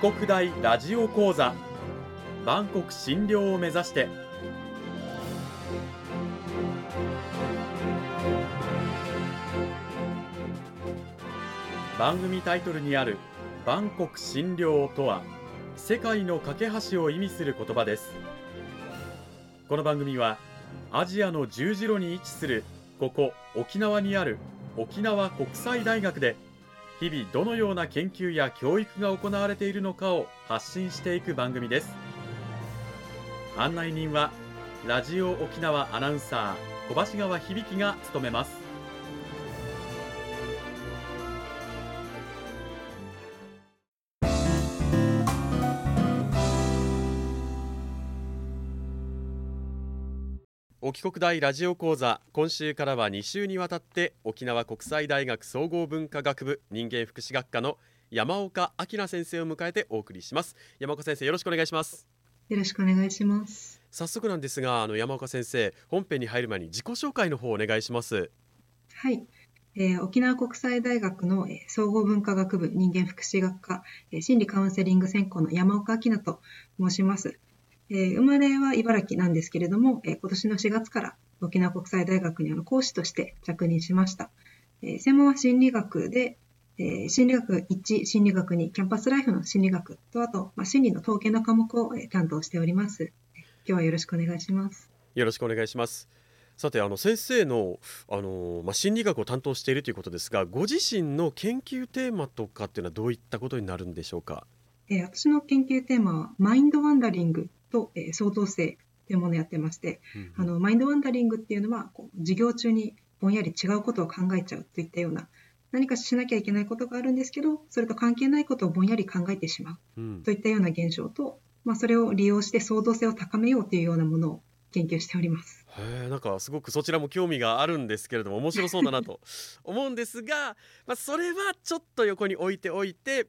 帰国大ラジオ講座バンコク診療を目指して。番組タイトルにあるバンコク診療とは世界の架け橋を意味する言葉です。この番組はアジアの十字路に位置するここ沖縄にある沖縄国際大学で日々どのような研究や教育が行われているのかを発信していく番組です。案内人はラジオ沖縄アナウンサー小橋川響が務めます。沖国大ラジオ講座、今週からは2週にわたって沖縄国際大学総合文化学部人間福祉学科の山岡明先生を迎えてお送りします。山岡先生、よろしくお願いします。よろしくお願いします。早速なんですが、山岡先生、本編に入る前に自己紹介の方をお願いします。はい、沖縄国際大学の総合文化学部人間福祉学科心理カウンセリング専攻の山岡明と申します。生まれは茨城なんですけれども、今年の4月から沖縄国際大学に講師として着任しました。専門は心理学で、心理学1、心理学2、キャンパスライフの心理学と、あと、心理の統計の科目を担当しております。今日はよろしくお願いします。よろしくお願いします。さて、先生の、心理学を担当しているということですが、ご自身の研究テーマとかっていうのはどういったことになるんでしょうか。私の研究テーマはマインドワンダリングと創造性というものをやってまして、マインドワンダリングっていうのは授業中にぼんやり違うことを考えちゃうといったような、何かしなきゃいけないことがあるんですけど、それと関係ないことをぼんやり考えてしまうといったような現象と、それを利用して創造性を高めようというようなものを研究しております。なんかすごくそちらも興味があるんですけれども、面白そうだなと思うんですが、それはちょっと横に置いておいて、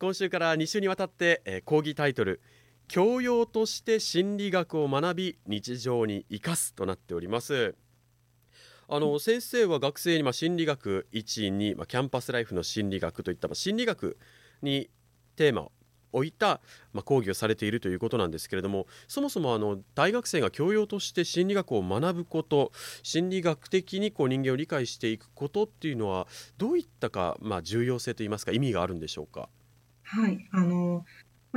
今週から2週にわたって、講義タイトル教養として心理学を学び日常に生かすとなっております。先生は学生に心理学 1,2、キャンパスライフの心理学といった心理学にテーマを置いた講義をされているということなんですけれども、そもそも大学生が教養として心理学を学ぶこと、心理学的に人間を理解していくことっていうのはどういったか、重要性といいますか意味があるんでしょうか。はい、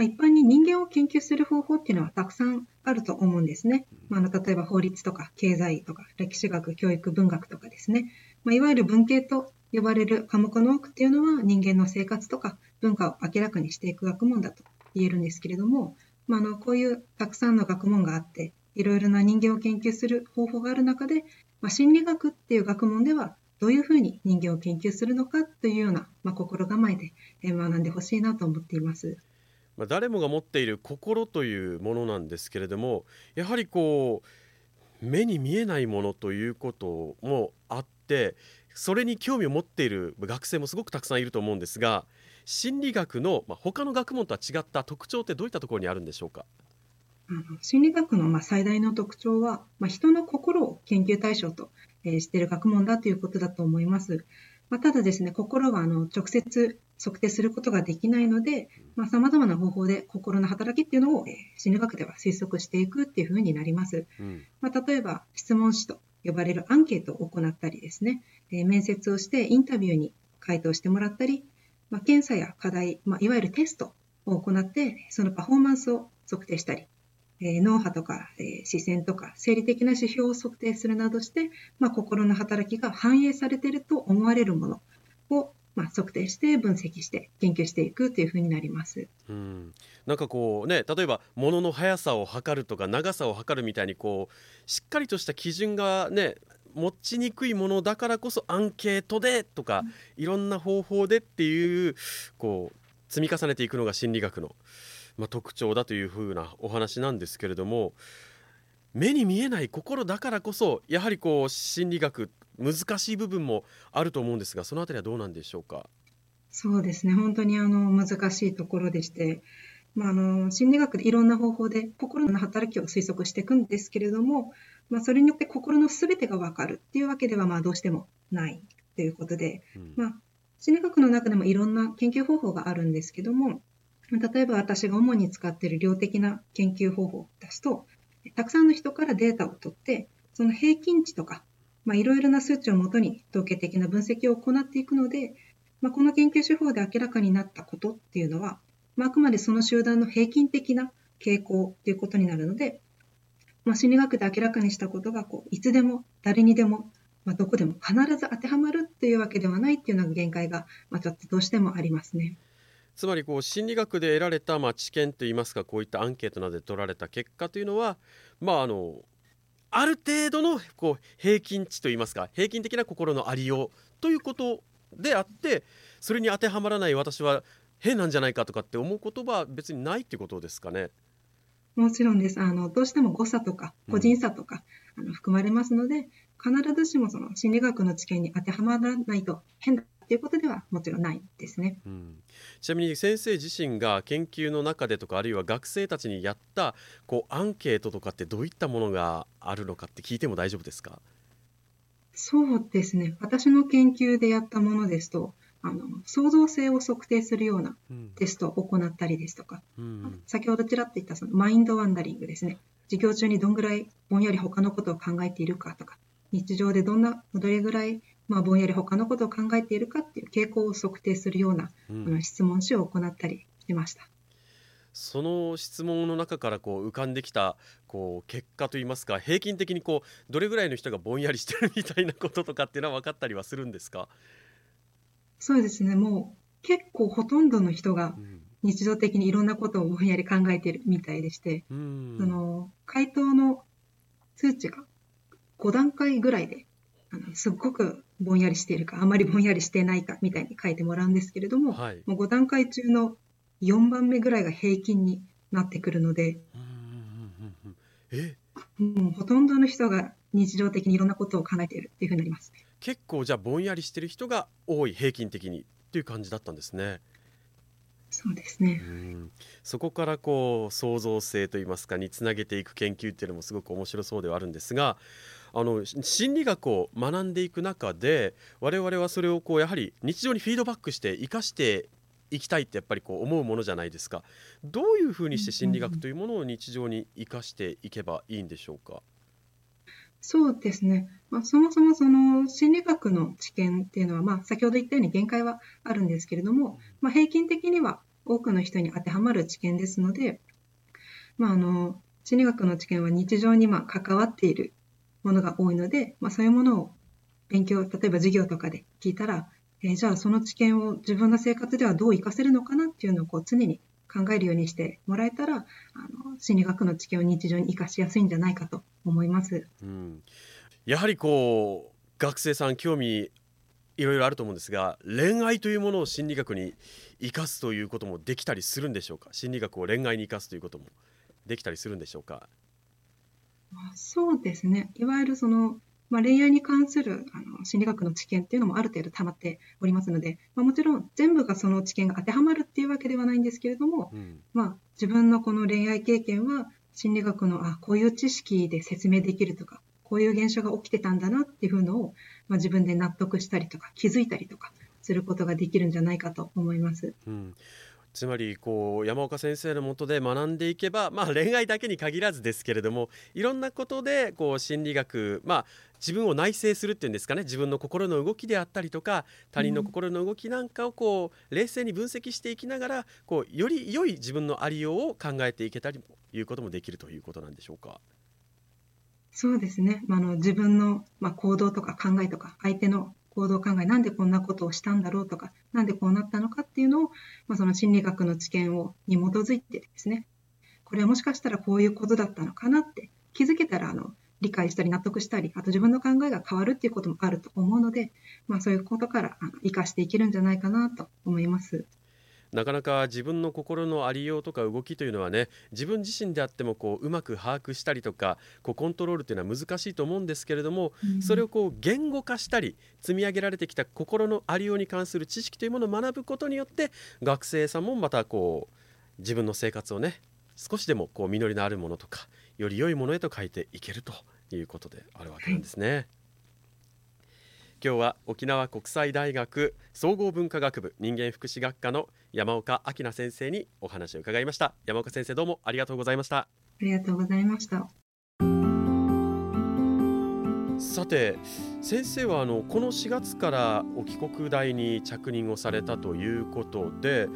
一般に人間を研究する方法っていうのはたくさんあると思うんですね。例えば法律とか経済とか歴史学、教育、文学とかですね、いわゆる文系と呼ばれる科目の多くっていうのは人間の生活とか文化を明らかにしていく学問だと言えるんですけれども、こういうたくさんの学問があっていろいろな人間を研究する方法がある中で、心理学っていう学問ではどういうふうに人間を研究するのかというような、心構えで学んでほしいなと思っています。誰もが持っている心というものなんですけれども、やはり目に見えないものということもあって、それに興味を持っている学生もすごくたくさんいると思うんですが、心理学の他の学問とは違った特徴ってどういったところにあるんでしょうか。心理学の最大の特徴は、人の心を研究対象としている学問だということだと思います。ただですね、心は直接測定することができないので、様々な方法で心の働きっていうのを心理学では推測していくっていうふうになります。例えば質問紙と呼ばれるアンケートを行ったりですね、面接をしてインタビューに回答してもらったり、検査や課題、いわゆるテストを行ってそのパフォーマンスを測定したり、脳波とか、視線とか生理的な指標を測定するなどして、心の働きが反映されていると思われるものを測定して分析して研究していくというふうになります。なんか例えば物の速さを測るとか長さを測るみたいにしっかりとした基準が持ちにくいものだからこそアンケートでとか、いろんな方法でっていう積み重ねていくのが心理学の、特徴だというふうなお話なんですけれども、目に見えない心だからこそやはり心理学難しい部分もあると思うんですが、そのあたりはどうなんでしょうか。そうですね、本当に難しいところでして、心理学でいろんな方法で心の働きを推測していくんですけれども、それによって心のすべてが分かるっていうわけではどうしてもないということで、心理学の中でもいろんな研究方法があるんですけども、例えば私が主に使っている量的な研究方法を出すと、たくさんの人からデータを取って、その平均値とか、いろいろな数値をもとに統計的な分析を行っていくので、この研究手法で明らかになったことっていうのは、あくまでその集団の平均的な傾向ということになるので、心理学で明らかにしたことがいつでも誰にでも、どこでも必ず当てはまるというわけではないというのが限界が、ちょっとどうしてもありますね。つまり心理学で得られた知見といいますか、こういったアンケートなどで取られた結果というのは、ある程度の平均値といいますか、平均的な心のありようということであって、それに当てはまらない私は変なんじゃないかとかって思うことは別にないということですかね。もちろんです。どうしても誤差とか個人差とか、含まれますので、必ずしもその心理学の知見に当てはまらないと変だということではもちろんないですね。ちなみに先生自身が研究の中でとか、あるいは学生たちにやったアンケートとかってどういったものがあるのかって聞いても大丈夫ですか？そうですね。私の研究でやったものですと、創造性を測定するようなテストを行ったりですとか、先ほどちらっと言ったそのマインドワンダリングですね。授業中にどんぐらいぼんやり他のことを考えているかとか、日常でどれぐらいぼんやり他のことを考えているかっていう傾向を測定するような、質問紙を行ったりしました。その質問の中から浮かんできた結果といいますか、平均的にどれぐらいの人がぼんやりしてるみたいなこととかっていうのは分かったりはするんですか？そうですね。もう結構ほとんどの人が日常的にいろんなことをぼんやり考えているみたいでして、その回答の数値が5段階ぐらいで、すごくぼんやりしているか、あまりぼんやりしていないかみたいに書いてもらうんですけれども、もう5段階中の4番目ぐらいが平均になってくるので、もうほとんどの人が日常的にいろんなことを考えているっていうふうになりますね。結構じゃあぼんやりしている人が多い、平均的にという感じだったんですね。そうですね。そこから創造性といいますかにつなげていく研究っていうのもすごく面白そうではあるんですが、心理学を学んでいく中で我々はそれをやはり日常にフィードバックして生かしていきたいってやっぱり思うものじゃないですか。どういうふうにして心理学というものを日常に生かしていけばいいんでしょうか？そうですね。そもそもその心理学の知見っていうのは、先ほど言ったように限界はあるんですけれども、平均的には多くの人に当てはまる知見ですので、心理学の知見は日常に関わっているものが多いので、そういうものを勉強、例えば授業とかで聞いたら、じゃあその知見を自分の生活ではどう活かせるのかなっていうのを常に考えるようにしてもらえたら、心理学の知見を日常に生かしやすいんじゃないかと思います。やはり学生さん興味いろいろあると思うんですが、恋愛というものを心理学に生かすということもできたりするんでしょうか？心理学を恋愛に生かすということもできたりするんでしょうか？そうですね。いわゆるその、恋愛に関する心理学の知見っていうのもある程度溜まっておりますので、もちろん全部がその知見が当てはまるっていうわけではないんですけれども、自分のこの恋愛経験は心理学のこういう知識で説明できるとか、こういう現象が起きてたんだなっていうのを、自分で納得したりとか気づいたりとかすることができるんじゃないかと思います。つまり山岡先生の下で学んでいけば、恋愛だけに限らずですけれども、いろんなことで心理学、自分を内省するっていうんですかね、自分の心の動きであったりとか他人の心の動きなんかを冷静に分析していきながら、より良い自分のありようを考えていけたりということもできるということなんでしょうか？そうですね。自分の行動とか考えとか、相手の行動考え、なんでこんなことをしたんだろうとか、なんでこうなったのかっていうのを、その心理学の知見に基づいてですね、これはもしかしたらこういうことだったのかなって気づけたら、理解したり納得したり、あと自分の考えが変わるっていうこともあると思うので、そういうことから生かしていけるんじゃないかなと思います。なかなか自分の心のありようとか動きというのはね、自分自身であってもうまく把握したりとかコントロールというのは難しいと思うんですけれども、それを言語化したり積み上げられてきた心のありように関する知識というものを学ぶことによって、学生さんもまた自分の生活をね、少しでも実りのあるものとかより良いものへと変えていけるということであるわけなんですね。今日は沖縄国際大学総合文化学部人間福祉学科の山岡明奈先生にお話を伺いました。山岡先生、どうもありがとうございました。ありがとうございました。さて、先生はこの4月から沖国大に着任をされたということで、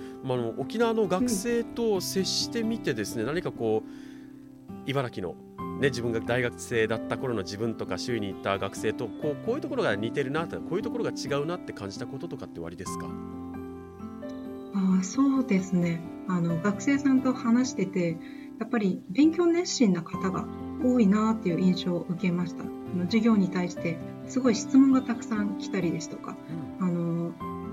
沖縄の学生と接してみてですね、何かこう茨城のね、自分が大学生だった頃の自分とか周囲に行った学生とこういうところが似てるなとか、こういうところが違うなって感じたこととかっておありですか？そうですね、学生さんと話してて、やっぱり勉強熱心な方が多いなっていう印象を受けました。授業に対してすごい質問がたくさん来たりですとか、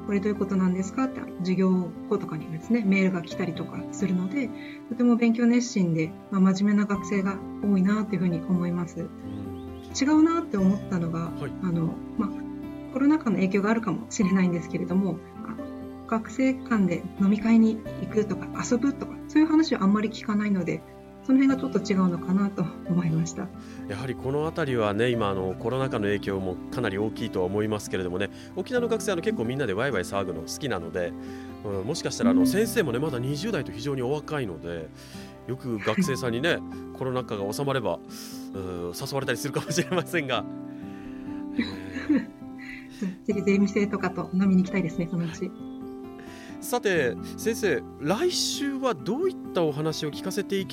これどういうことなんですかって授業後とかにですね、メールが来たりとかするので、とても勉強熱心で、真面目な学生が多いなというふうに思います。違うなって思ったのが、コロナ禍の影響があるかもしれないんですけれども、学生間で飲み会に行くとか遊ぶとか、そういう話はあんまり聞かないので、その辺がちょっと違うのかなと思いました。やはりこのあたりはね、今コロナ禍の影響もかなり大きいとは思いますけれどもね、沖縄の学生は結構みんなでワイワイ騒ぐの好きなので、もしかしたら先生もね、まだ20代と非常にお若いので、よく学生さんにねコロナ禍が収まれば誘われたりするかもしれませんが税務制とかと飲みに行きたいですね、そのうち。さて先生、来週はどういったお話を聞かせてい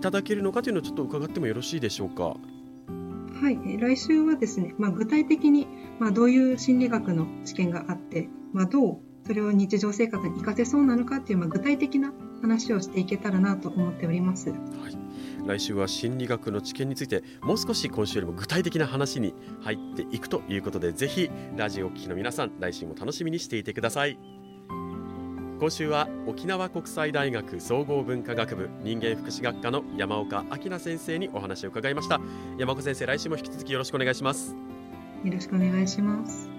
ただけるのかというのをちょっと伺ってもよろしいでしょうか？はい、来週はですね、具体的に、どういう心理学の試験があって、どうそれを日常生活に活かせそうなのかという、具体的な話をしていけたらなと思っております。来週は心理学の知見について、もう少し今週よりも具体的な話に入っていくということで、ぜひラジオを聴きの皆さん、来週も楽しみにしていてください。今週は沖縄国際大学総合文化学部人間福祉学科の山岡明奈先生にお話を伺いました。山岡先生、来週も引き続きよろしくお願いします。よろしくお願いします。